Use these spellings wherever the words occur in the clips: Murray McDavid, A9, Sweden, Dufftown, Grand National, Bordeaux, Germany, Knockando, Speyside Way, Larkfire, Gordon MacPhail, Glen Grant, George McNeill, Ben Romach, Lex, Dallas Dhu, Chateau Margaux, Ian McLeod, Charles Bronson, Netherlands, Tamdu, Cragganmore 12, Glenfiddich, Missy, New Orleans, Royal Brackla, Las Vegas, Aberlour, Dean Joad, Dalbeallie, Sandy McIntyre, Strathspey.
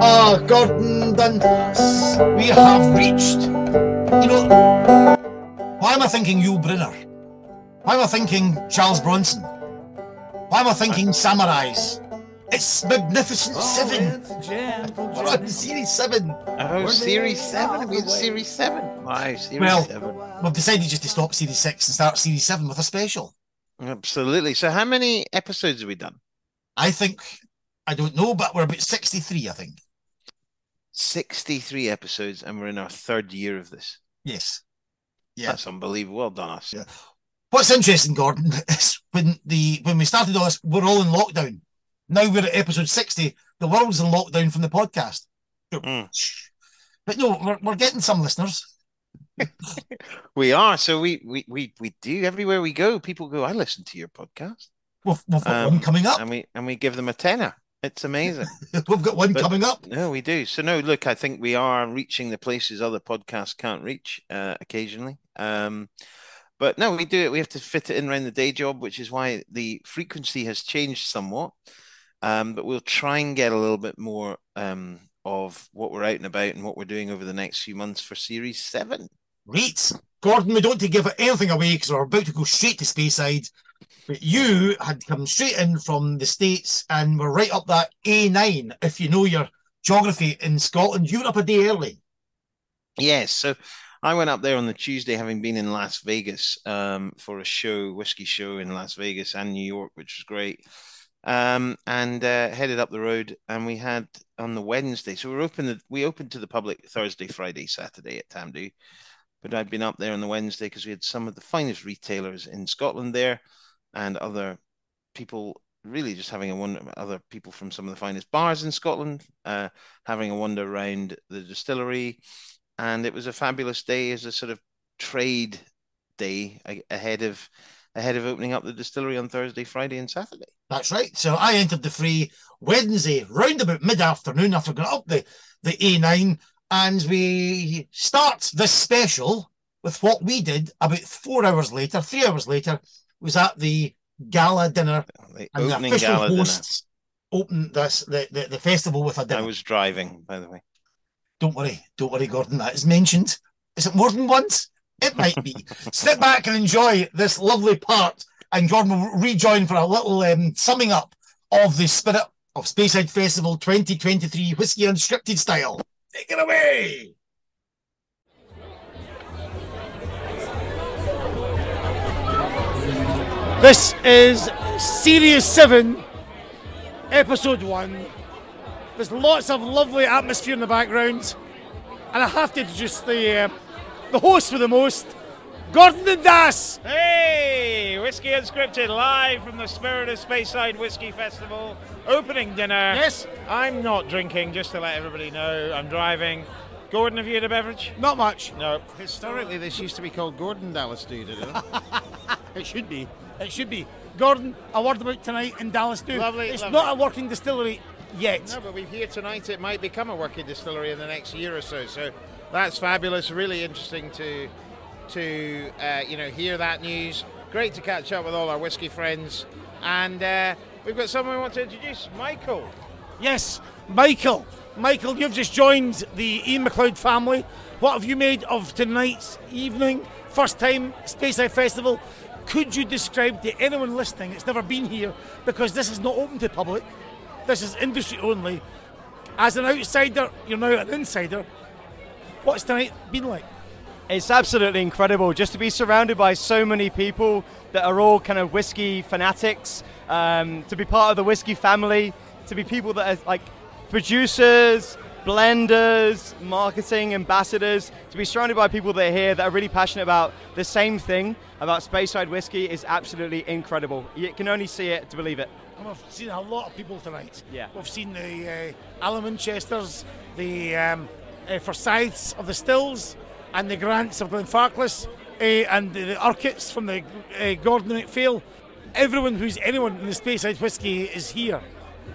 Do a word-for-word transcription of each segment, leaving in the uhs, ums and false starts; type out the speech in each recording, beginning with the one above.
Ah, Gordon Dundas, we have reached, you know, why am I thinking Yul Brynner? Why am I thinking Charles Bronson? Why am I thinking samurais? It's Magnificent Seven. We're on Series Seven. Oh, Series Seven. We're in Series Seven. My Series well, Seven. We've decided just to stop Series Six and start Series Seven with a special. Absolutely. So, how many episodes have we done? I think I don't know, but we're about sixty-three. I think sixty-three episodes, and we're in our third year of this. Yes. Yeah. That's unbelievable. Well done, us. Yeah. What's interesting, Gordon, is when the when we started all this, we're all in lockdown. Now we're at episode sixty. The world's in lockdown from the podcast. Mm. But no, we're, we're getting some listeners. We are. So we, we, we, we do. Everywhere we go, people go, I listen to your podcast. We've, we've got um, one coming up. And we, and we give them a tenner. It's amazing. We've got one but, coming up. No, we do. So no, look, I think we are reaching the places other podcasts can't reach uh, occasionally. Um But no, we do it. We have to fit it in around the day job, which is why the frequency has changed somewhat. Um, but we'll try and get a little bit more um, of what we're out and about and what we're doing over the next few months for Series seven. Great. Gordon, we don't want to give anything away because we're about to go straight to Speyside. But you had come straight in from the States and we're right up that A nine. If you know your geography in Scotland, you were up a day early. Yes. So I went up there on the Tuesday, having been in Las Vegas um, for a show, whiskey show in Las Vegas and New York, which was great. Um, and uh, headed up the road, and we had on the Wednesday. So we were open. The, we opened to the public Thursday, Friday, Saturday at Tamdu. But I'd been up there on the Wednesday because we had some of the finest retailers in Scotland there, and other people really just having a wonder. Other people from some of the finest bars in Scotland uh, having a wander around the distillery. And it was a fabulous day as a sort of trade day ahead of ahead of opening up the distillery on Thursday, Friday and Saturday. That's right. So I entered the free Wednesday round about mid-afternoon after going up the, the A nine. And we start this special with what we did about four hours later, three hours later, was at the gala dinner. The and opening the official gala hosts dinner. Opened this, the, the, the festival with a dinner. I was driving, by the way. Don't worry, don't worry, Gordon, that is mentioned. Is it more than once? It might be. Sit back and enjoy this lovely part, and Gordon will rejoin for a little um, summing up of the Spirit of Speyside Festival twenty twenty-three Whiskey Unscripted Style. Take it away! This is Series seven, Episode one. There's lots of lovely atmosphere in the background, and I have to introduce the uh, the host for the most, Gordon Dundas. Hey, Whiskey Unscripted, live from the Spirit of Speyside Whiskey Festival opening dinner. Yes, I'm not drinking, just to let everybody know. I'm driving. Gordon, have you had a beverage? Not much. No. Historically, this used to be called Gordon Dallas Dhu, did it? It should be. It should be. Gordon, a word about tonight in Dallas Dhu. Lovely. It's lovely. Not a working distillery yet. No, but we're here tonight. It might become a working distillery in the next year or so. So that's fabulous. Really interesting to to uh, you know, hear that news. Great to catch up with all our whiskey friends. And uh, we've got someone we want to introduce, Michael. Yes, Michael. Michael, you've just joined the Ian McLeod family. What have you made of tonight's evening? First time Speyside Festival. Could you describe to anyone listening that's never been here, because this is not open to the public? This is industry only. As an outsider, you're now an insider. What's tonight been like? It's absolutely incredible just to be surrounded by so many people that are all kind of whiskey fanatics, um, to be part of the whiskey family, to be people that are like producers, blenders, marketing ambassadors, to be surrounded by people that are here that are really passionate about the same thing, about Speyside whiskey, is absolutely incredible. You can only see it to believe it. And we've seen a lot of people tonight. Yeah. We've seen the uh, Almanchesters, the um, uh, Forsyths of the Stills, and the Grants of Glenfarclas, uh, and the Urquharts from the uh, Gordon MacPhail. Everyone who's anyone in the Speyside whiskey is here.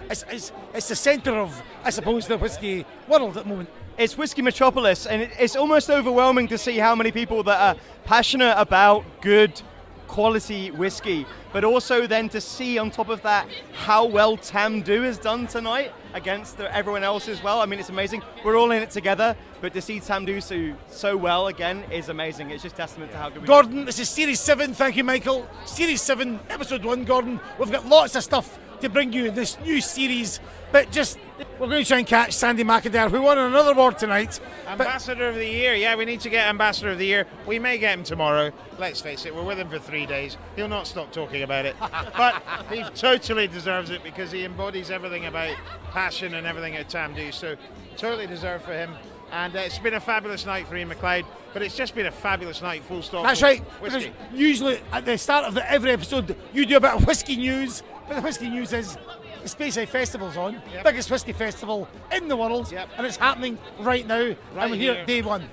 It's, it's, it's the centre of, I suppose, the whiskey world at the moment. It's whiskey metropolis, and it's almost overwhelming to see how many people that are passionate about good quality whiskey. but also then to see on top of that how well Tam Du has done tonight against the, everyone else as well. I mean, it's amazing. We're all in it together, but to see Tam Du so, so well again is amazing. It's just testament to how good we Gordon, do. Gordon, this is Series seven. Thank you, Michael. Series seven, Episode one, Gordon. We've got lots of stuff to bring you in this new series, but just we're going to try and catch Sandy McIntyre, who won another award tonight. Ambassador of the Year, yeah, we need to get Ambassador of the Year. We may get him tomorrow. Let's face it, we're with him for three days. He'll not stop talking about it. But he totally deserves it because he embodies everything about passion and everything at Tam Du. So totally deserved for him. And uh, it's been a fabulous night for Ian McLeod, but it's just been a fabulous night, full stop. That's right. Whiskey. Usually at the start of the, every episode, you do a bit of whiskey news, but the whiskey news is the Speyside Festival's on, yep. Biggest whiskey festival in the world, yep. And it's happening right now, right and we're here, here at day one.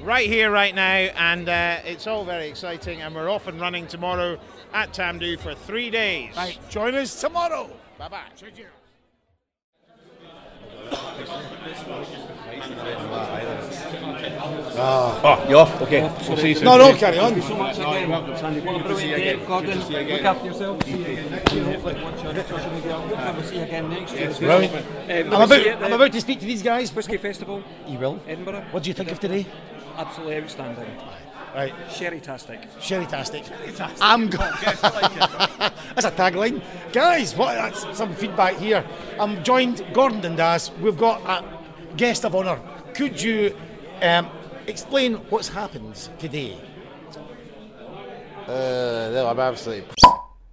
Right here, right now, and uh, it's all very exciting, and we're off and running tomorrow at Tam Du for three days. Right, join us tomorrow. Bye-bye. Oh, you're off? Okay. We'll see you soon. No, no, carry on. Thank you so much again. Good to see you again. Gordon, look after yourself. We'll see you again next year. Brilliant. I'm about to speak to these guys. Whiskey Festival. You will. Edinburgh. What do you think of today? Absolutely outstanding. Right. Sherry-tastic. Sherry-tastic. Sherry-tastic. I'm going. That's a tagline. Guys, what? That's some feedback here. I'm joined Gordon Dundas. We've got a guest of honour. Could you um, explain what's happened today? Uh, no, I'm absolutely.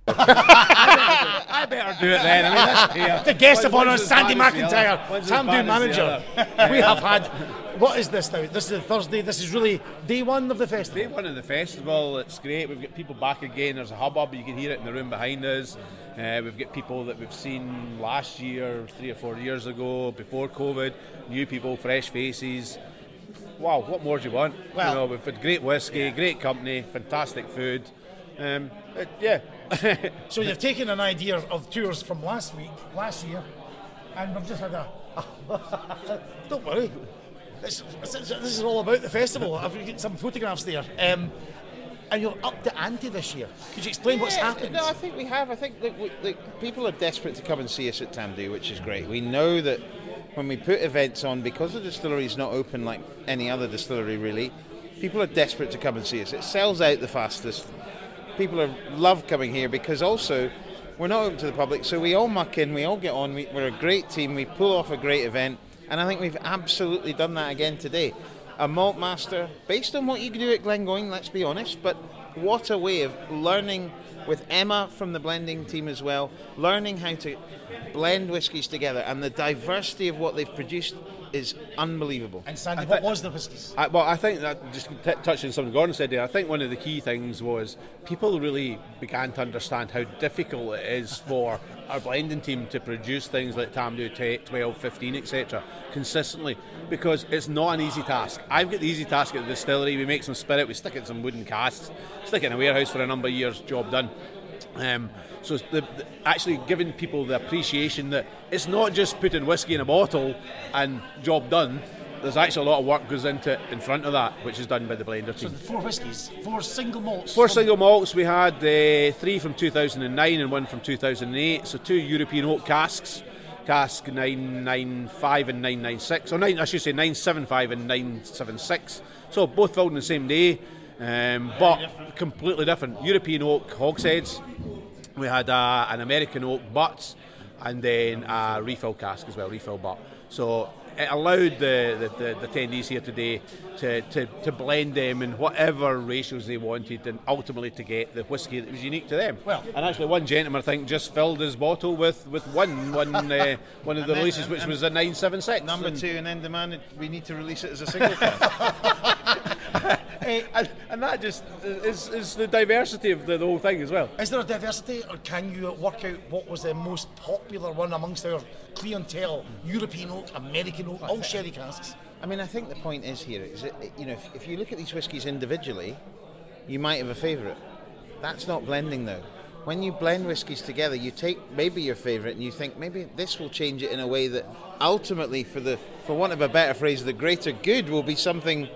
I better do it then. I mean, that's here. The guest of honour, Sandy McIntyre, Tam Du manager. We have had. What is this now? This is the Thursday. This is really day one of the festival. Day one of the festival. It's great. We've got people back again. There's a hubbub. You can hear it in the room behind us. Uh, we've got people that we've seen last year, three or four years ago, before COVID. New people, fresh faces. Wow, what more do you want? Well, you know, we've had great whiskey, yeah. Great company, fantastic food. Um, it, yeah. So you've taken an idea of tours from last week, last year, and we've just had a. Don't worry. This, this is all about the festival. I've got some photographs there. Um, and you're up to ante this year. Could you explain yeah, what's happened? No, I think we have. I think that we, that people are desperate to come and see us at Tam Du, which is great. We know that when we put events on, because the distillery is not open like any other distillery really, people are desperate to come and see us. It sells out the fastest. People are, love coming here because also we're not open to the public, so we all muck in, we all get on, we, we're a great team, we pull off a great event. And I think we've absolutely done that again today. A malt master, based on what you do at Glengoyne, let's be honest, but what a way of learning with Emma from the blending team as well, learning how to blend whiskies together, and the diversity of what they've produced is unbelievable. And Sandy, th- what was the whiskies? I, well, I think that just t- touching on something Gordon said there, I think one of the key things was people really began to understand how difficult it is for our blending team to produce things like Tam Du twelve, fifteen, et cetera consistently, because it's not an easy task. I've got the easy task at the distillery. We make some spirit, we stick it in some wooden casks, stick it in a warehouse for a number of years, job done. Um, so the, the, actually giving people the appreciation that it's not just putting whiskey in a bottle and job done. There's actually a lot of work goes into it in front of that, which is done by the blender team. So the four whiskies, four single malts. Four single malts. We had uh, three from two thousand nine and one from two thousand eight. So two European oak casks, cask nine ninety-five and nine ninety-six. Or nine, I should say nine seventy-five and nine seventy-six. So both filled on the same day. Um, but different. Completely different. European oak hogsheads, we had uh, an American oak butt, and then a refill cask as well, refill butt. So it allowed the, the, the attendees here today to, to, to blend them in whatever ratios they wanted, and ultimately to get the whiskey that was unique to them. Well, and actually one gentleman I think just filled his bottle with, with one one, uh, one of the then, releases, and, which and was a nine seventy-six. Number and, two, and then demanded we need to release it as a single cask. And, and that just is, is the diversity of the, the whole thing as well. Is there a diversity, or can you work out what was the most popular one amongst our clientele? European oak, American oak, all sherry casks. I mean, I think the point is here is that, you know, if, if you look at these whiskies individually, you might have a favourite. That's not blending though. When you blend whiskies together, you take maybe your favourite and you think maybe this will change it in a way that ultimately, for the for want of a better phrase, the greater good will be something.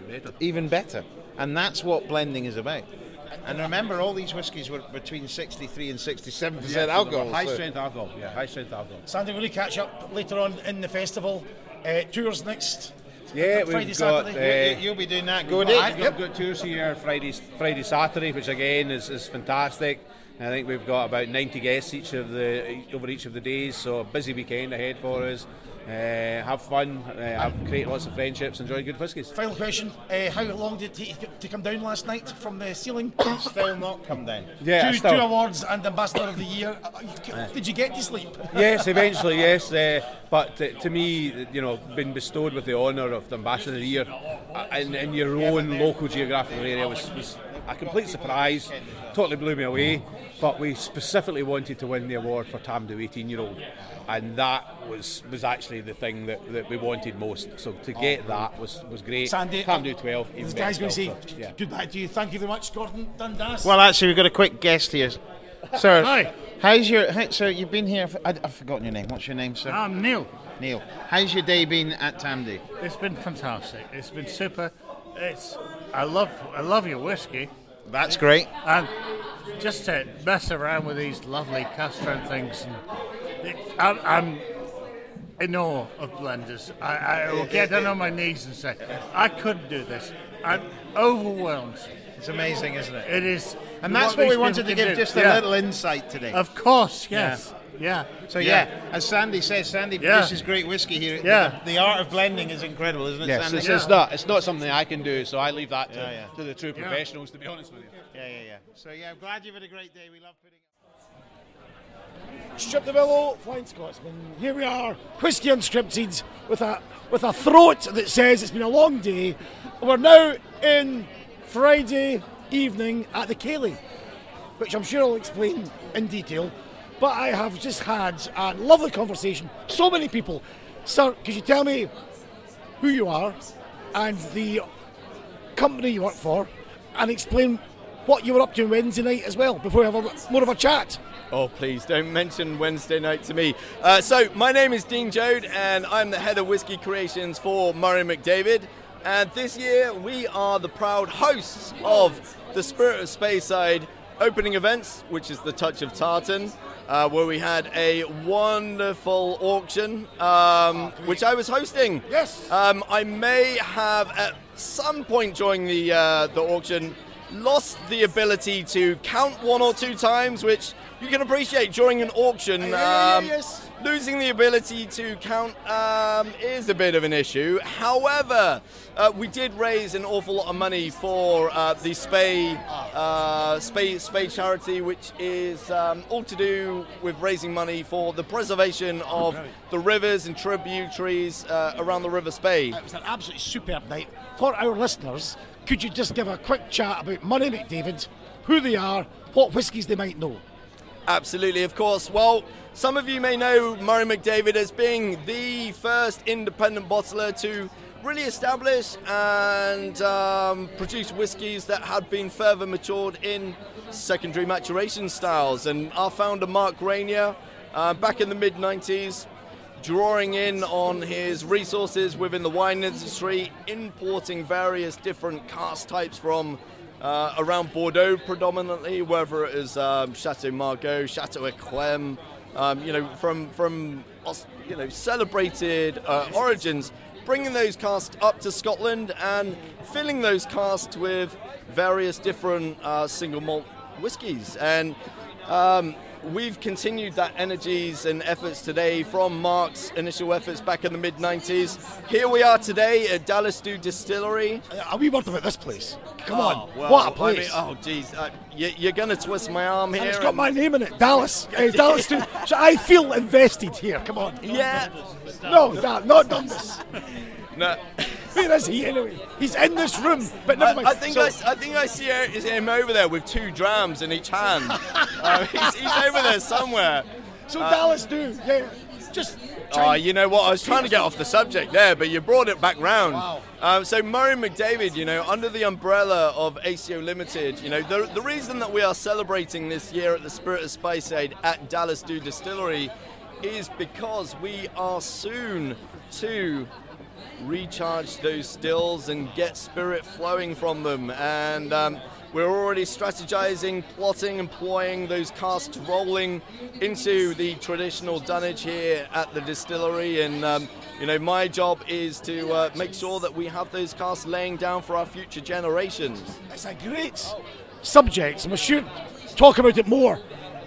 Even better. Even better. And that's what blending is about. And remember, all these whiskies were between sixty-three and sixty-seven percent yeah, alcohol. So high so. strength alcohol, yeah, high strength alcohol. Sandy, we're going to catch up later on in the festival. Uh, tours next. Yeah, Friday, we've got, uh, you, you'll be doing that, Gordon. I've yep. got tours here Friday, Friday, Saturday, which again is, is fantastic. I think we've got about ninety guests each of the over each of the days, so a busy weekend ahead for us. Uh, have fun, uh, have, create lots of friendships, enjoy good whiskies. Final question, uh, how long did it take to come down last night from the ceiling? Still not come down. Yeah, two, still. two awards and Ambassador of the Year. Did you get to sleep? Yes, eventually, yes. Uh, but uh, to me, you know, being bestowed with the honour of the Ambassador of the Year in, in your own local geographical area was, was a complete surprise, totally blew me away. But we specifically wanted to win the award for Tam to eighteen year old, and that was, was actually the thing that, that we wanted most. So to get that was, was great. Sandy, Tam to twelve. This guy's going to say so, yeah. goodbye to you. Thank you very much, Gordon Dundas. Well, actually, we've got a quick guest here. Sir, hi. How's your? How, sir, you've been here. For, I, I've forgotten your name. What's your name, sir? I'm Neil. Neil, how's your day been at Tamdi? It's been fantastic. It's been super. It's. I love. I love your whiskey. That's great. And just to mess around with these lovely cast strength things, and it, I'm, I'm in awe of blenders. I, I will get down on my knees and say, I couldn't do this. I'm overwhelmed. It's amazing, isn't it? It is. And that's what, what we wanted to give do. just a yeah. little insight today. Of course, yes. Yeah. yeah. So, yeah. yeah, as Sandy says, Sandy yeah. produces great whiskey here. Yeah. The, the art of blending is incredible, isn't it, yes. Sandy? It's, yeah. it's, not, it's not something I can do, so I leave that to, yeah, yeah. to the true professionals, yeah. to be honest with you. Yeah, yeah, yeah. So, yeah, I'm glad you've had a great day. We love putting Strip the Willow, Flying Scotsman. Here we are, Whiskey Unscripted, with a, with a throat that says it's been a long day. We're now in Friday evening at the Cayley, which I'm sure I'll explain in detail, but I have just had a lovely conversation. So many people. Sir, could you tell me who you are and the company you work for, and explain what you were up to on Wednesday night as well, before we have a, more of a chat? Oh, please don't mention Wednesday night to me. Uh, so, my name is Dean Joad, and I'm the head of whiskey creations for Murray McDavid. And this year, we are the proud hosts of the Spirit of Speyside opening events, which is the Touch of Tartan, uh, where we had a wonderful auction, um, which I was hosting. Yes. Um, I may have, at some point during the uh, the auction, lost the ability to count one or two times, which you can appreciate during an auction. Um, yeah, yeah, yes. Losing the ability to count um, is a bit of an issue. However, uh, we did raise an awful lot of money for uh, the Spey, uh, Spey, Spey charity, which is um, all to do with raising money for the preservation of the rivers and tributaries uh, around the River Spey. It was an absolutely superb night. For our listeners, could you just give a quick chat about Murray McDavid, who they are, what whiskies they might know? Absolutely, of course. Well, some of you may know Murray McDavid as being the first independent bottler to really establish and um, produce whiskies that had been further matured in secondary maturation styles. And our founder, Mark Rainier, uh, back in the mid nineties, drawing in on his resources within the wine industry, importing various different cask types from Uh, around Bordeaux predominantly, whether it is um, Chateau Margaux, Chateau d'Yquem, um, you know, from from you know celebrated uh, origins, bringing those casks up to Scotland and filling those casks with various different uh, single malt whiskies. And um, we've continued that energies and efforts today from Mark's initial efforts back in the mid nineties. Here we are today at Dallas Dhu Distillery. Are we worried about this place? Come oh, on, well, what a place! I mean, oh, geez, uh, you, you're going to twist my arm here. And it's got and my name in it, Dallas. uh, Dallas Dhu. So I feel invested here. Come on. Yeah. No, no, not Dundas. No. Where is he anyway? He's in this room, but never mind. I, I think so, I, I think I see him over there with two drams in each hand. uh, he's, he's over there somewhere. So uh, Dallas Dhu, yeah, just. Oh, uh, you know what? I was trying to get off the subject there, but you brought it back round. Wow. Um, so Murray McDavid, you know, under the umbrella of A C O Limited, you know, the the reason that we are celebrating this year at the Spirit of Speyside at Dallas Dhu Distillery is because we are soon to recharge those stills and get spirit flowing from them, and um, We're already strategizing, plotting, and employing those casks rolling into the traditional dunnage here at the distillery. And, um, you know, my job is to uh, make sure that we have those casks laying down for our future generations. That's a great subject. I'm sure we'll talk about it more.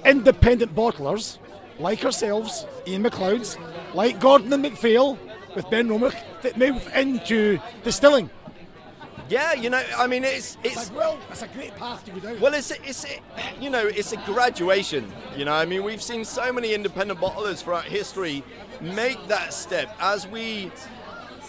Independent bottlers like ourselves, Ian McLeod's, like Gordon and MacPhail with Ben Romach, that move into distilling. Yeah, you know, I mean, it's it's, it's like, well, that's a great path to go down. Well, it's a, it's a, you know, it's a graduation. You know, I mean, we've seen so many independent bottlers throughout history make that step as we.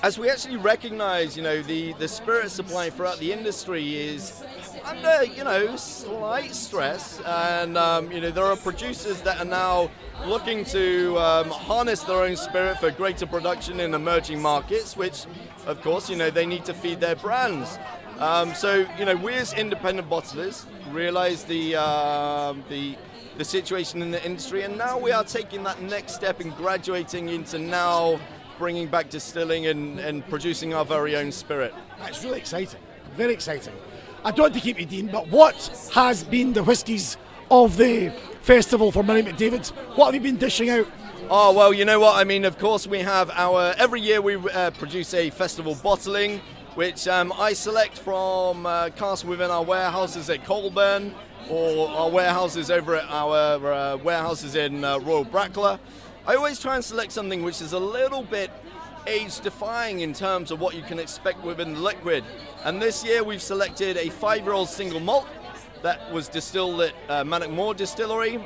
As we actually recognise, you know, the, the spirit supply throughout the industry is under, you know, slight stress. And, um, you know, there are producers that are now looking to um, harness their own spirit for greater production in emerging markets, which, of course, you know, they need to feed their brands. Um, so, you know, we as independent bottlers realise the uh, the... the situation in the industry, and now we are taking that next step and graduating into now bringing back distilling and, and producing our very own spirit. That's really exciting, very exciting. I don't want to keep you, Dean, but what has been the whiskies of the festival for Murray McDavid? What have you been dishing out? Oh, well, you know what, I mean, of course we have our, every year we uh, produce a festival bottling, which um, I select from uh, casks within our warehouses at Colburn, or our warehouses over at our uh, warehouses in uh, Royal Brackla. I always try and select something which is a little bit age-defying in terms of what you can expect within the liquid. And this year we've selected a five-year-old single malt that was distilled at uh, Bannockmore Distillery.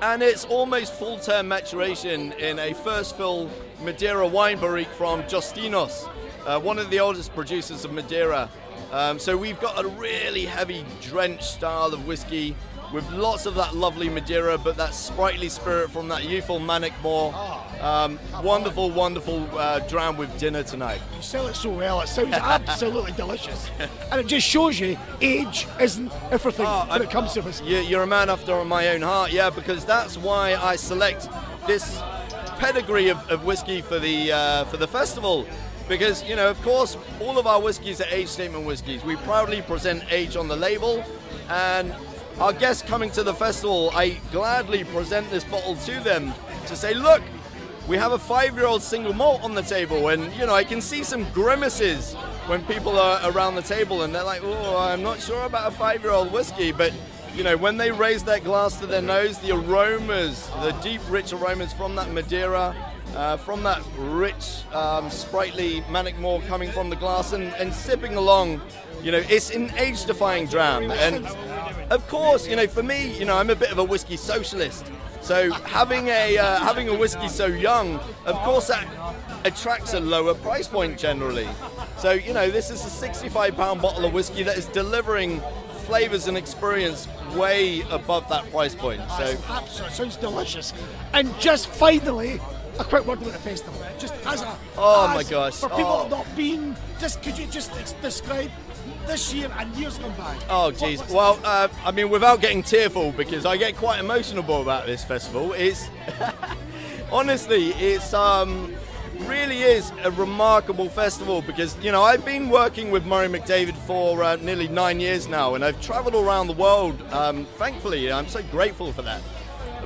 And it's almost full-term maturation in a first-fill Madeira wine barrique from Jostinos, uh, one of the oldest producers of Madeira. Um, so we've got a really heavy drench style of whiskey with lots of that lovely Madeira, but that sprightly spirit from that youthful Bannockmore. Um, wonderful, wonderful uh, dram with dinner tonight. You sell it so well, it sounds absolutely delicious. And it just shows you age isn't everything oh, when I, it comes to whiskey. You're a man after my own heart, yeah, because that's why I select this pedigree of, of whiskey for the uh, for the festival. Because, you know, of course, all of our whiskies are age statement whiskies. We proudly present age on the label, and our guests coming to the festival, I gladly present this bottle to them to say, look, we have a five-year-old single malt on the table, and, you know, I can see some grimaces when people are around the table, and they're like, oh, I'm not sure about a five-year-old whiskey, but, you know, when they raise that glass to their nose, the aromas, the deep, rich aromas from that Madeira, Uh, from that rich, um, sprightly Bannockmore coming from the glass and, and sipping along, you know, it's an age-defying dram. And of course, you know, for me, you know, I'm a bit of a whiskey socialist. So having a uh, having a whiskey so young, of course, that attracts a lower price point generally. So, you know, this is a sixty-five pound bottle of whiskey that is delivering flavors and experience way above that price point. So, absolutely, sounds delicious. And just finally, a quick word about the festival, just as a oh as my gosh for people oh. that have not been. Just could you just describe this year and years gone by? Oh geez, well uh, I mean, without getting tearful, because I get quite emotional about this festival. It's honestly, it's um really is a remarkable festival, because, you know, I've been working with Murray McDavid for uh, nearly nine years now, and I've travelled around the world. Um, thankfully, I'm so grateful for that.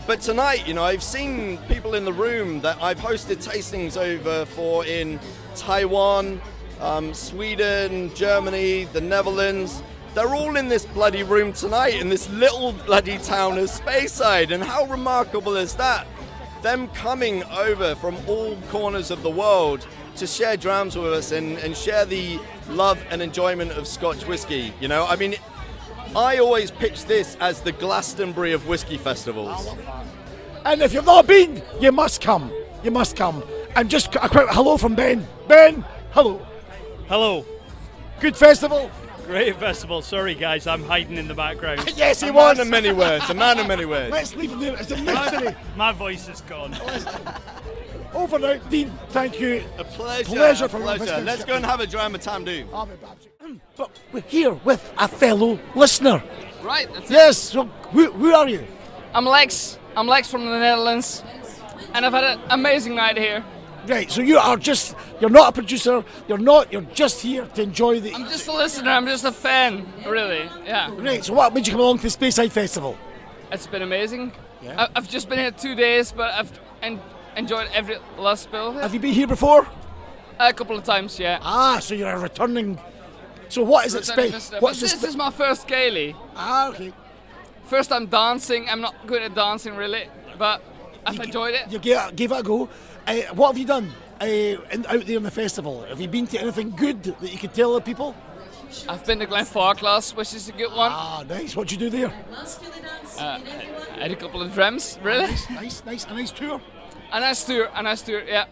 But tonight, you know, I've seen people in the room that I've hosted tastings over for in Taiwan, um, Sweden, Germany, the Netherlands. They're all in this bloody room tonight in this little bloody town of Speyside. And how remarkable is that? Them coming over from all corners of the world to share drams with us and, and share the love and enjoyment of Scotch whiskey. You know, I mean, I always pitch this as the Glastonbury of whiskey festivals. And if you've not been, you must come. You must come. And just a quick hello from Ben. Ben, hello. Hello. Good festival. Great festival. Sorry, guys, I'm hiding in the background. Yes, he was. A man of many words. A man of many words. Let's leave him there. It's a mystery. My voice is gone. Over now, Dean. Thanhank you. A pleasure. Pleasure from us. Let's go and have a dram of Tamdu. But we're here with a fellow listener. Right. That's yes. It. So who, who are you? I'm Lex. I'm Lex from the Netherlands, and I've had an amazing night here. Right, so you are just, you're not a producer, you're not, you're just here to enjoy the... I'm just a listener, I'm just a fan, really, yeah. Great, so what made you come along to the Speyside Festival? It's been amazing. Yeah. I've just been here two days, but I've en- enjoyed every last spill. Have you been here before? A couple of times, yeah. Ah, so you're a returning... So what is returning it? Spe- what's this spe- is my first Gailey. Ah, okay. First time dancing, I'm not good at dancing, really, but I've you enjoyed g- it. You gave, gave it a go. Uh, what have you done uh, in, out there in the festival? Have you been to anything good that you could tell the people? I've been to Glenfarclas, which is a good one. Ah, nice. What did you do there? Uh, I had a couple of drums, really. Nice, nice, nice, a nice tour. A nice tour, a nice tour, yeah.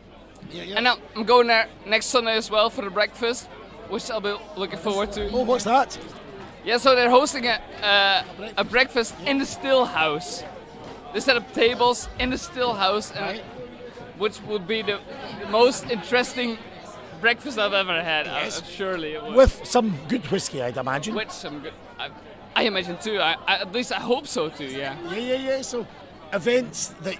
yeah, yeah. And I'm going there next Sunday as well for the breakfast, which I'll be looking forward to. Oh, what's that? Yeah, so they're hosting a, uh, a breakfast in the still house. They set up tables in the still house, and right. Which would be the most interesting breakfast I've ever had. Yes. Uh, surely it would. With some good whiskey, I'd imagine. With some good, I, I imagine too. I, I, at least I hope so too. Yeah. Yeah, yeah, yeah. So, events that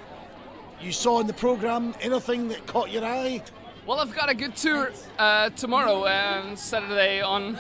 you saw in the program, anything that caught your eye? Well, I've got a good tour uh, tomorrow and Saturday on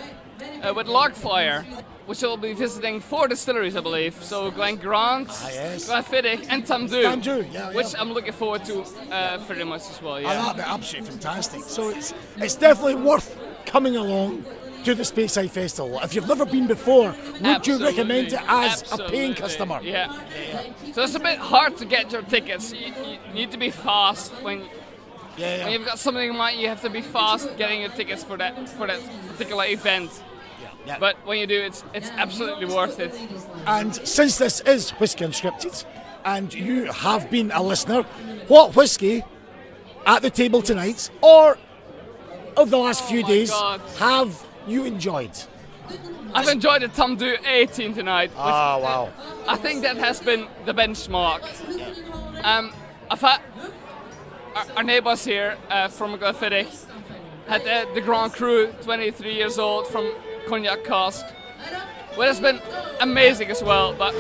uh, with Larkfire, which will be visiting four distilleries, I believe. So Glen Grant, ah, yes. Glenfiddich, and Tam Dhu, Tam Dhu yeah, which yeah. I'm looking forward to uh, very much as well. Yeah, that'd be absolutely fantastic. So it's it's definitely worth coming along to the Speyside Festival. If you've never been before, would absolutely. you recommend it as absolutely. a paying customer? Yeah. yeah. So it's a bit hard to get your tickets. You, you need to be fast when. Yeah, yeah. When you've got something in mind, you have to be fast getting your tickets for that for that particular event. Yeah, yeah. But when you do, it's it's absolutely worth it. And since this is Whiskey Unscripted, and you have been a listener, what whiskey at the table tonight or of the last oh few days God. have you enjoyed? I've enjoyed the Tam Dhu eighteen tonight. Ah, oh, wow! I think that has been the benchmark. Yeah. Um, I've had. Our, our neighbours here uh, from Glenfiddich had uh, the Grand Cru, twenty-three years old, from Cognac Cask, which has been amazing as well, but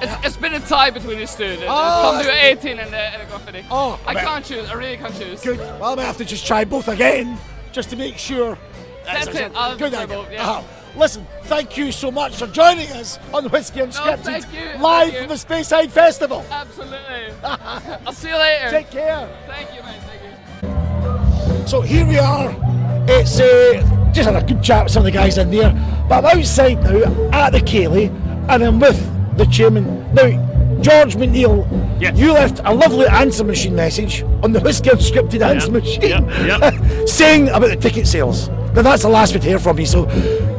it's, it's been a tie between these two, the Tam Dhu eighteen and the, and the Glenfiddich. Oh, I, I can't choose, I really can't choose. Good, well I may have to just try both again, just to make sure. That's, That's it, I'll good try idea. both, yeah. Uh-huh. Listen, thank you so much for joining us on Whiskey Unscripted, no, live from the Speyside Festival. Absolutely. I'll see you later. Take care. Thank you, mate. Thank you. So here we are. It's uh, just had a good chat with some of the guys in there, but I'm outside now at the Cayley, and I'm with the chairman now. George McNeill, yes. You left a lovely answer machine message on the Whiskey Unscripted answer yep, machine yep, yep. saying about the ticket sales. Now that's the last we'd hear from you, so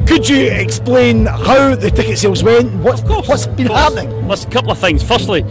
could you explain how the ticket sales went? What's, of course, what's been of course. happening? Well, a couple of things. Firstly,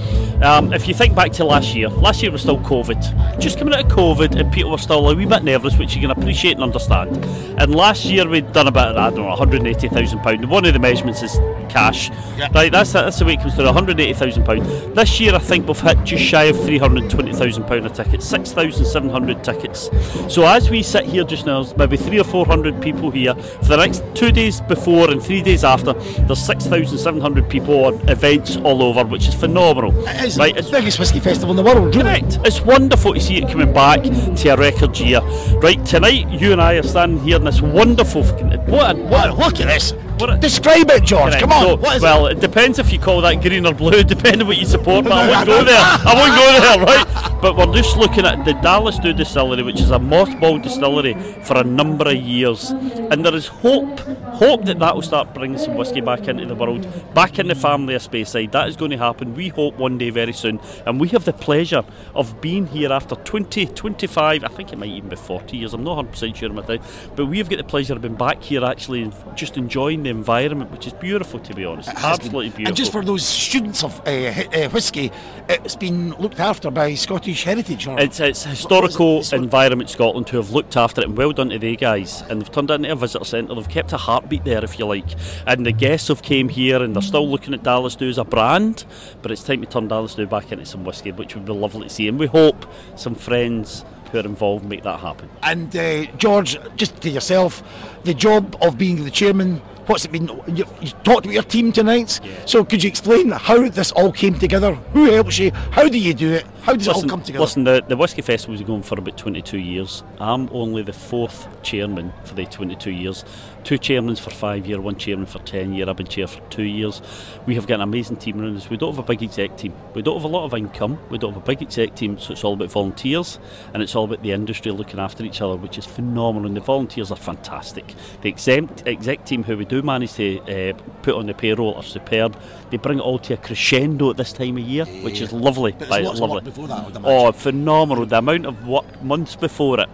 um, if you think back to last year, last year was still COVID. Just coming out of COVID and people were still a wee bit nervous, which you can appreciate and understand. And last year we'd done about, I don't know, one hundred eighty thousand pounds. One of the measurements is cash. Yep. Right, that's, that's the way it comes through, one hundred eighty thousand pounds. This year I think we've hit just shy of three hundred twenty thousand pounds a ticket, six thousand seven hundred tickets. So as we sit here just now, there's maybe three or four hundred people here. For the next two days before and three days after, there's six thousand seven hundred people on events all over, which is phenomenal. It is right, it's the biggest whiskey festival in the world. Correct. It? It's wonderful to see it coming back to a record year. Right, tonight you and I are standing here in this wonderful... What, a, what a, look at this! What a, Describe it, George, correct. come on! So, what is well, it? it depends if you call that green or blue, depending on what you support, but I won't go there. I won't go there, right? But we're just looking at the Dallas Dhu distillery, which is a mothball distillery for a number of years. And there is hope, hope that that will start bringing some whiskey back into the world, back in the family of Speyside. That is going to happen, we hope, one day very soon. And we have the pleasure of being here after twenty, twenty-five, I think it might even be forty years, I'm not one hundred percent sure of my time, but we have got the pleasure of being back here actually and just enjoying the environment, which is beautiful, to be honest. Absolutely been. beautiful. And just for those students of uh, uh, whiskey, it's been looked after by Scottish Heritage. Or it's, it's Historical it? Environment Scotland who have looked after it, and well done to they guys. And they've turned it into a visitor centre. They've kept a heartbeat there, if you like. And the guests have came here, and they're still looking at Dallas Dhu as a brand, but it's time to turn Dallas Dhu back into some whiskey, which would be lovely to see. And we hope some friends who are involved make that happen. And uh, George, just to yourself, the job of being the chairman, what's it been? You, you talked about your team tonight. Yeah. So could you explain how this all came together? Who helps you? How do you do it? How does listen, it all come together? Listen, the, the Whiskey Festival has gone for about twenty-two years. I'm only the fourth chairman for the twenty-two years. Two chairmen for five years, one chairman for ten years. I've been chair for two years. We have got an amazing team around us. We don't have a big exec team. We don't have a lot of income. We don't have a big exec team, so it's all about volunteers and it's all about the industry looking after each other, which is phenomenal. And the volunteers are fantastic. The exec, exec team, who we do manage to uh, put on the payroll, are superb. They bring it all to a crescendo at this time of year, yeah, which is lovely. But it's lovely. That, oh, phenomenal. The amount of work months before it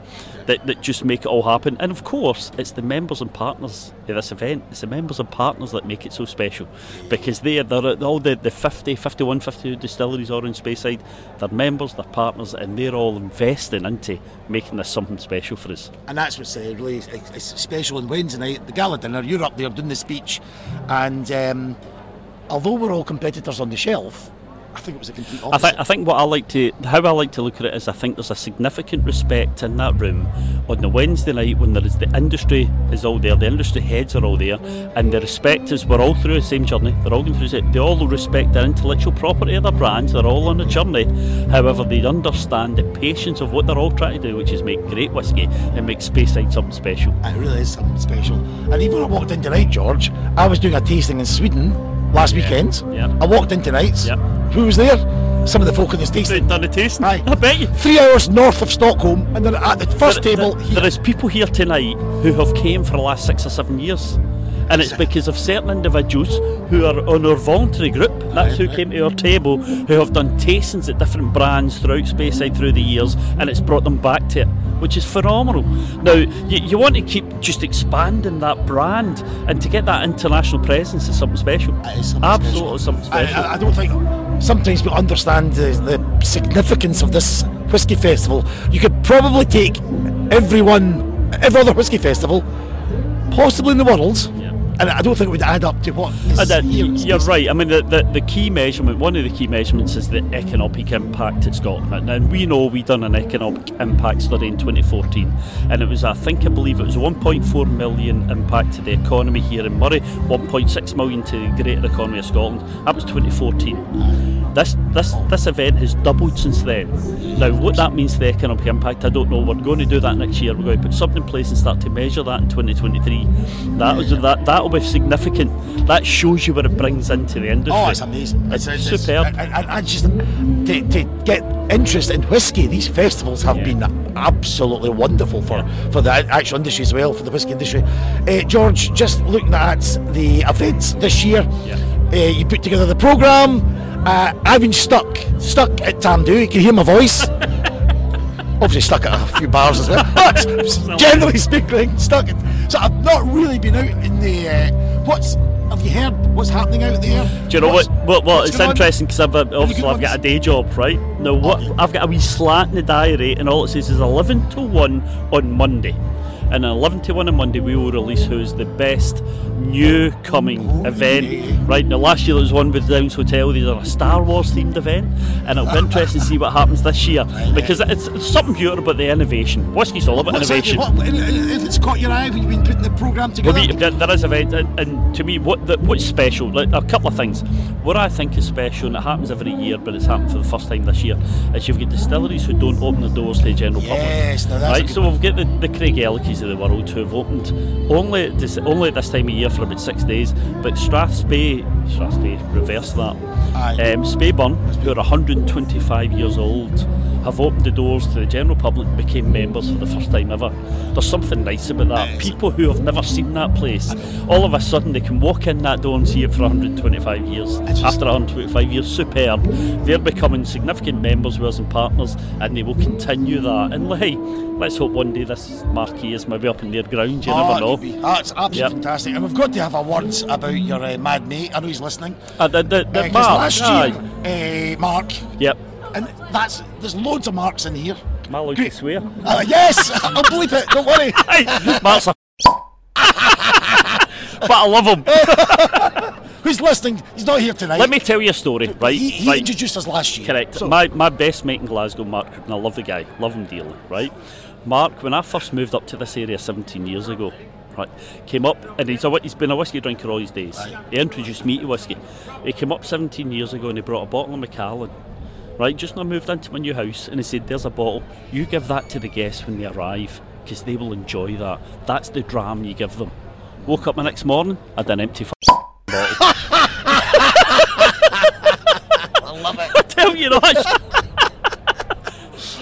that, that just make it all happen. And of course, it's the members and partners of this event. It's the members and partners that make it so special, because they are, they're, all the, the fifty, fifty-one, fifty-two distilleries are in Speyside. They're members, they're partners, and they're all investing into making this something special for us. And that's what's uh, really it's special on Wednesday night, the gala dinner. You're up there doing the speech, and um, although we're all competitors on the shelf, I think it was a complete opposite. I, th- I think what I like to, how I like to look at it is, I think there's a significant respect in that room on the Wednesday night when there is the industry is all there, the industry heads are all there, and the respect is we're all through the same journey. They're all going through it. They all respect the intellectual property of their brands. They're all on a journey. However, they understand the patience of what they're all trying to do, which is make great whiskey and make Speyside something special. It really is something special. And even when I walked in tonight, George, I was doing a tasting in Sweden last yeah. weekend. Yeah. I walked in tonight's. Yeah. Who was there? Some of the folk in the tasting. They've done the tasting. Aye. I bet you. Three hours north of Stockholm, and they're at the first there, table. There, there is people here tonight who have came for the last six or seven years. And it's because of certain individuals who are on our voluntary group, that's who came to our table, who have done tastings at different brands throughout Speyside through the years, and it's brought them back to it, which is phenomenal. Now, you, you want to keep just expanding that brand, and to get that international presence is something special. It is something Absolutely special. something special. I, I don't think, sometimes we understand the, the significance of this Whiskey Festival. You could probably take everyone, every other Whiskey Festival, possibly in the world, yeah. And I don't think it would add up to what is uh, here. You're right. I mean, the, the, the key measurement, one of the key measurements is the economic impact it's got. And we know we've done an economic impact study in twenty fourteen. And it was, I think, I believe it was one point four million impact to the economy here in Murray, one point six million to the greater economy of Scotland. That was twenty fourteen. This, this, this event has doubled since then. Now, what that means to the economic impact, I don't know. We're going to do that next year. We're going to put something in place and start to measure that in twenty twenty-three. That was that. that be significant. That shows you what it brings into the industry. Oh, it's amazing. It's, it's, it's superb. It's, I, I, I just to, to get interest in whiskey, these festivals have yeah. been absolutely wonderful for, yeah. for the actual industry as well, for the whiskey industry. Uh, George, just looking at the events this year, yeah. uh, you put together the programme. Uh, I've been stuck, stuck at Tamdhu. You can hear my voice. Obviously stuck at a few bars as well, but generally speaking, stuck at, so I've not really been out in the, uh, what's, have you heard what's happening out there? Do you know what's, what, well, well it's interesting because I've, obviously I've got a day job, right? Now what, okay. I've got a wee slat in the diary and all it says is eleven to one on Monday. And at eleven to one on Monday we will release who's the best new coming oh, event. Yeah. Right now last year there was one with Downs Hotel, these are a Star Wars themed event, and it'll be interesting to see what happens this year, because it's, it's something beautiful about the innovation. Whiskey's all about What's innovation. That, what, if it's caught your eye when you've been putting the programme together? Well, there, there is event, and, and to me what the, what's special, like, a couple of things. What I think is special, and it happens every year but it's happened for the first time this year, is you've got distilleries who don't open their doors to the general yes, public. No, right? So one. We've got the, the Craig Ellickies of the world who have opened only this, only this time of year for about six days, but Strathspey, Strathspey, reverse that, um, Speyburn, who are one hundred twenty-five years old, have opened the doors to the general public and became members for the first time ever. There's something nice about that. People who have never seen that place, all of a sudden they can walk in that door and see it for one hundred twenty-five years. After one hundred twenty-five years, superb. They're becoming significant members, whereas in partners, and they will continue that. And hey, let's hope one day this marquee is maybe up in their ground. You oh, never know. Be, that's absolutely yep. fantastic. And we've got to have a word about your uh, mad mate. I know he's listening. Uh, the, the, the uh, Mark. Last year, uh, Mark. Yep. And that's there's loads of Marks in here. Am I allowed to swear? Uh, yes, I'll bleep it. Don't worry. Mark's a. But I love him. Who's listening? He's not here tonight. Let me tell you a story, right? He, he right. introduced us last year. Correct. So. My my best mate in Glasgow, Mark, and I love the guy. Love him dearly, right? Mark, when I first moved up to this area seventeen years ago, right, came up, and he's, a, he's been a whiskey drinker all his days. Right. He introduced me to whiskey. He came up seventeen years ago and he brought a bottle of Macallan. Right, just now moved into my new house, and he said, there's a bottle, you give that to the guests when they arrive, because they will enjoy that. That's the dram you give them. Woke up the next morning, I had an empty f***ing bottle. I love it. I tell you that.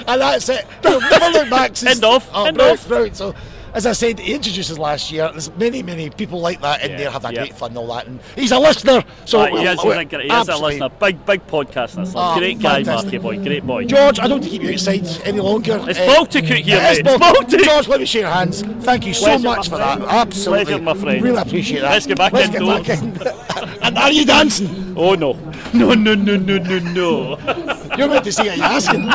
And that's it. We'll never look back. Since end off. Oh, end off. So, as I said, he introduces last year. There's many, many people like that in yeah, there, have that yeah. great fun and all that. And he's a listener. So uh, he, is, he's a, he is a listener. Big, big podcast listener. Oh, great fantastic. guy, Marky boy. Great boy. George, I don't want to keep you outside any longer. It's uh, Baltic out here, mate. It's Baltic. George, let me shake your hands. Thank you Pleasure so much for friend. that. Absolutely. Pleasure, my friend. Really appreciate that. Let's get back Let's in. Get back in. And are you dancing? Oh, no. No, no, no, no, no, no. You're meant to see it. You're asking.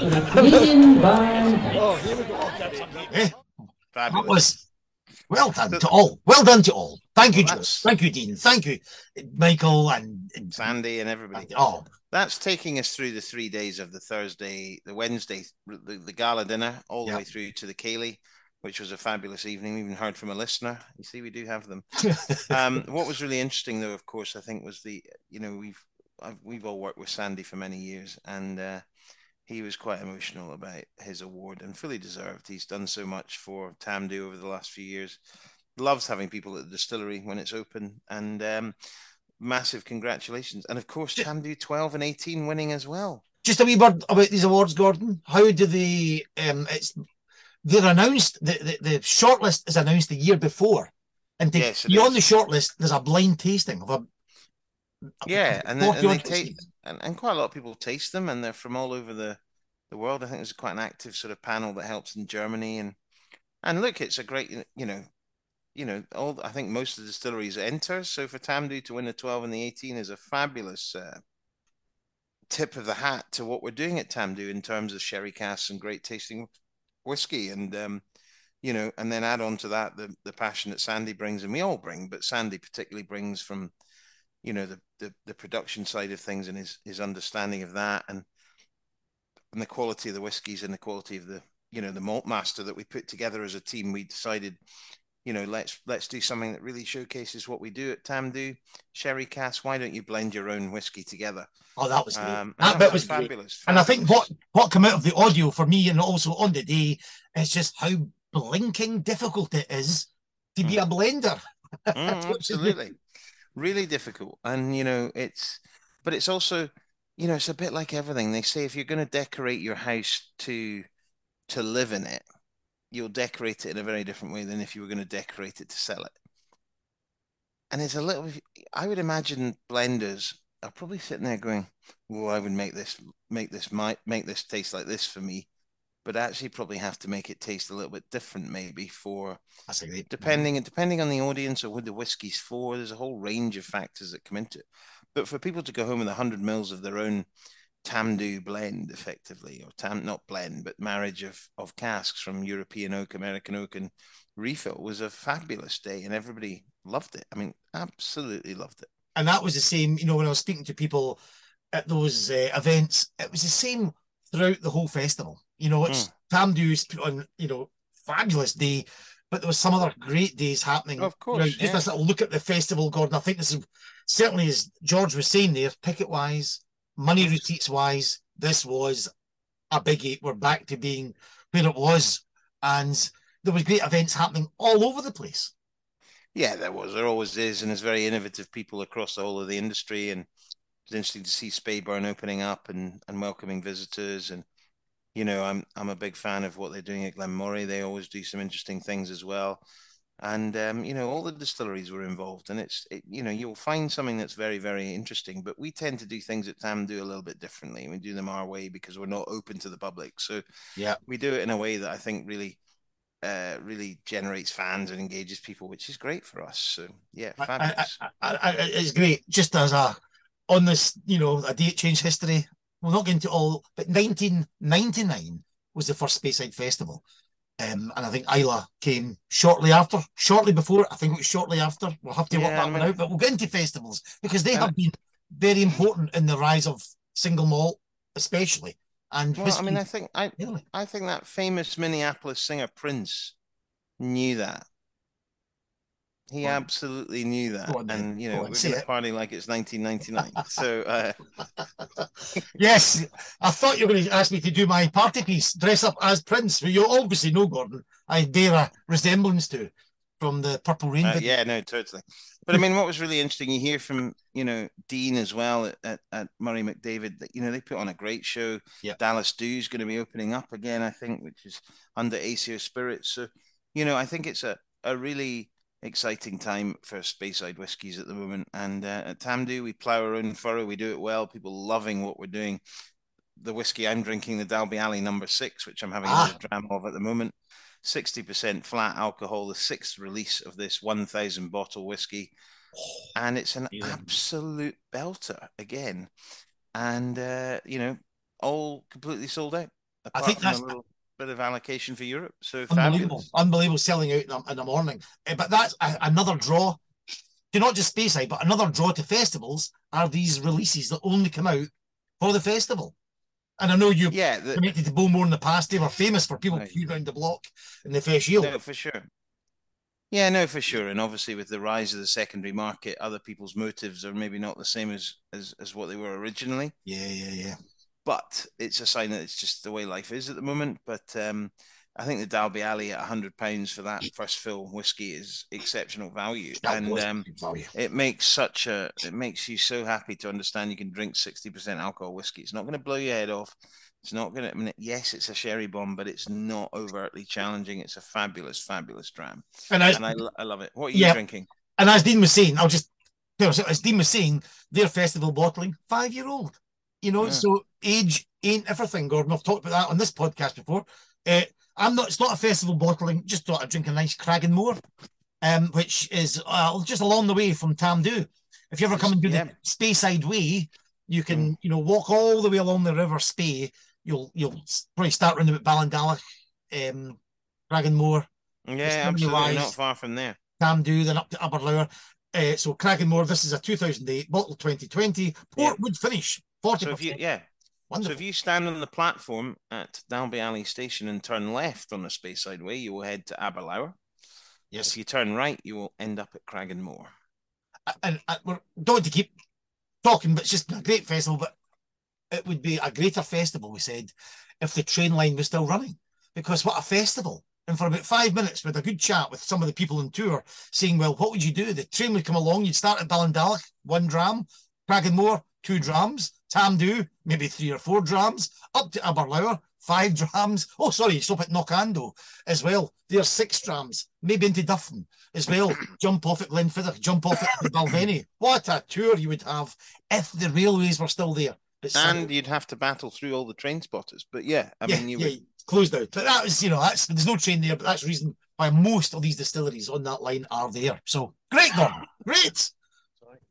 Oh, here we go. Eh? That was well done to all. Well done to all. Thank you, well, Jules. Thank you, Dean. Thank you, Michael and, and Sandy and everybody. And, oh, that's taking us through the three days of the Thursday, the Wednesday, the, the gala dinner, all the yep. way through to the Cayley, which was a fabulous evening. We even heard from a listener. You see, we do have them. um, what was really interesting, though, of course, I think, was the you know we've I've, we've all worked with Sandy for many years, and. Uh, He was quite emotional about his award, and fully deserved. He's done so much for Tamdu over the last few years. Loves having people at the distillery when it's open, and um, massive congratulations. And of course, Tamdu twelve and eighteen winning as well. Just a wee word about these awards, Gordon. How do they? Um, it's they're announced. The, the the shortlist is announced the year before, and to, yes, beyond is. the shortlist, there's a blind tasting of a. Yeah, and, then, and they taste, and, and quite a lot of people taste them, and they're from all over the, the world. I think there's quite an active sort of panel that helps in Germany, and and look, it's a great you know, you know all. I think most of the distilleries enter, so for Tamdu to win the twelve and the eighteen is a fabulous uh, tip of the hat to what we're doing at Tamdu in terms of sherry casks and great tasting whiskey, and um, you know, and then add on to that the the passion that Sandy brings, and we all bring, but Sandy particularly brings from. You know the, the the production side of things, and his his understanding of that, and and the quality of the whiskies, and the quality of the you know the malt master that we put together as a team. We decided, you know, let's let's do something that really showcases what we do at Tamdu. Sherry cask. Why don't you blend your own whiskey together? Oh, that was great. Um, that, that bit was, was fabulous, fabulous. And I think what what came out of the audio for me, and also on the day, is just how blinking difficult it is to mm. be a blender. Mm, absolutely. Really difficult, and you know it's, but it's also, you know, it's a bit like everything. They say if you're going to decorate your house to, to live in it, you'll decorate it in a very different way than if you were going to decorate it to sell it. And it's a little. I would imagine blenders are probably sitting there going, "Well, I would make this, make this, might make this taste like this for me," but actually probably have to make it taste a little bit different, maybe for That's a great depending and depending on the audience or what the whiskey's for. There's a whole range of factors that come into it. But for people to go home with a hundred mils of their own Tamdu blend, effectively, or tam not blend, but marriage of of casks from European oak, American oak, and refill was a fabulous day, and everybody loved it. I mean, absolutely loved it. And that was the same, you know, when I was speaking to people at those uh, events, it was the same throughout the whole festival. You know, it's mm. Tamdu's put on, you know, fabulous day, but there was some other great days happening. Of course. Right? Yeah. Just this little look at the festival, Gordon. I think this is certainly, as George was saying there, ticket wise, money receipts wise, this was a biggie. We're back to being where it was. And there was great events happening all over the place. Yeah, there was. There always is. And there's very innovative people across the whole of the industry. And it's interesting to see Speyburn opening up and, and welcoming visitors. And you know, I'm I'm a big fan of what they're doing at Glenmorray. They always do some interesting things as well, and um, you know, all the distilleries were involved. And it's it, you know, you'll find something that's very very interesting. But we tend to do things at Tamdu a little bit differently. We do them our way because we're not open to the public. So yeah, we do it in a way that I think really, uh, really generates fans and engages people, which is great for us. So yeah, fabulous. I, I, I, I, it's great. Just as a on this, you know, a date change history. We'll not get into all, but nineteen ninety-nine was the first Speyside Festival. Um, and I think Isla came shortly after, shortly before, I think it was shortly after. We'll have to yeah, work that I mean, one out, but we'll get into festivals because they yeah. have been very important in the rise of single malt, especially. And well, I mean, I think I, really. I think that famous Minneapolis singer Prince knew that. He well, absolutely knew that. Well, and, you know, well, we're going to party like it's nineteen ninety-nine. So, uh... yes, I thought you were going to ask me to do my party piece, dress up as Prince, who you obviously know, Gordon, I bear a resemblance to from the Purple Rain. Uh, yeah, no, totally. But, I mean, what was really interesting, you hear from, you know, Dean as well at, at, at Murray McDavid, that, you know, they put on a great show. Yep. Dallas Dhu is going to be opening up again, I think, which is under A C O Spirit. So, you know, I think it's a, a really... exciting time for Speyside whiskies at the moment, and uh, at Tamdu we plough our own furrow, we do it well, people loving what we're doing. The whiskey I'm drinking, the Dalby Alley number six, which I'm having ah. a dram of at the moment, sixty percent flat alcohol, the sixth release of this one thousand bottle whiskey, and it's an Amazing. absolute belter again, and uh, you know, all completely sold out. I think that's bit of allocation for Europe, so unbelievable, fabulous. unbelievable selling out in the, in the morning. Uh, but that's a, another draw to not just Speyside, but another draw to festivals are these releases that only come out for the festival. And I know you yeah, the, committed to Bowmore in the past; they were famous for people right. queuing around the block in the first year. No, for sure. Yeah, no, for sure. And obviously, with the rise of the secondary market, other people's motives are maybe not the same as as, as what they were originally. Yeah, yeah, yeah. But it's a sign that it's just the way life is at the moment. But um, I think the Dalby Alley at one hundred pounds for that first fill whiskey is exceptional value. That and um, value. It makes such a, it makes you so happy to understand you can drink sixty percent alcohol whiskey. It's not going to blow your head off. It's not going to, I mean, yes, it's a sherry bomb, but it's not overtly challenging. It's a fabulous, fabulous dram. And, as, and I, I love it. What are you yeah. drinking? And as Dean was saying, I'll just, as Dean was saying, their festival bottling, five-year-old. You know, yeah. so age ain't everything, Gordon. I've talked about that on this podcast before. Uh, I'm not. It's not a festival bottling. Just thought I'd drink a nice Cragganmore, um, which is uh, just along the way from Tamdu. If you ever come and do yeah. the Speyside Way, you can mm. you know walk all the way along the River Spey. You'll you'll probably start round about Ballindalloch, um, Cragganmore. Yeah, absolutely, wise, not far from there. Tamdu, then up to Aberlour. Uh, so Cragganmore. This is a two thousand eight bottle, twenty twenty Portwood yeah. finish. So if you, yeah, Wonderful. So if you stand on the platform at Dalby Alley Station and turn left on the Speyside Way, you will head to Aberlour. Yes. If you turn right, you will end up at Cragganmore. And, and we're going to keep talking, but it's just a great festival. But it would be a greater festival, we said, if the train line was still running, because what a festival! And for about five minutes, with a good chat with some of the people on tour, saying, "Well, what would you do?" The train would come along. You'd start at Ballindalloch, one dram, Cragganmore, two drams. Tamdu, maybe three or four drams, up to Aberlour, five drams. Oh, sorry, stop at Knockando as well. There's six drams, maybe into Duffin as well. Jump off at Glenfiddich, jump off at Balvenie. What a tour you would have if the railways were still there. It's and sad. You'd have to battle through all the train spotters. But yeah, I yeah, mean, you yeah, would... closed out. But that was, you know, that's, there's no train there, but that's the reason why most of these distilleries on that line are there. So great, Gordon, great.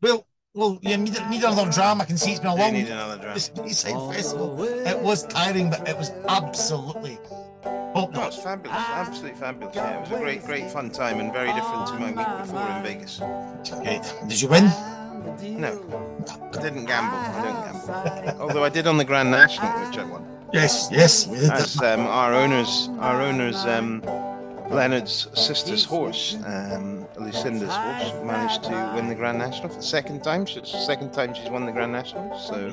Well, Well, you need, need another dram. I can see it's been a long Speyside Festival. It was tiring, but it was absolutely top notch. It was fabulous, absolutely fabulous. Yeah, it was a great, great fun time and very different to my week before in Vegas. Great. Did you win? No, I didn't gamble. I don't gamble. Although I did on the Grand National, which I won. Yes, yes, we did. As um, our owners, our owners, um, Leonard's sister's horse, um, Lucinda's horse, managed to win the Grand National for the second time. It's the second time she's won the Grand National. So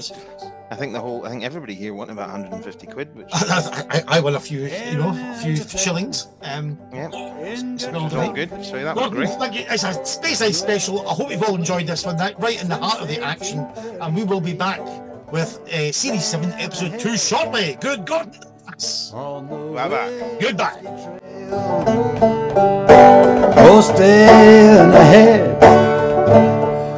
I think the whole, I think everybody here won about one hundred fifty quid. Which I, I, I won a few, you know, a few shillings. Um, yeah, it's all good. So that was great. Thank you. It's a Speyside special. I hope you've all enjoyed this one. Right in the heart of the action, and we will be back with uh, Series Seven, Episode Two shortly. Good God. Bye bye. Goodbye. Coasting ahead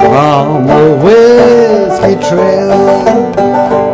on the whiskey trail.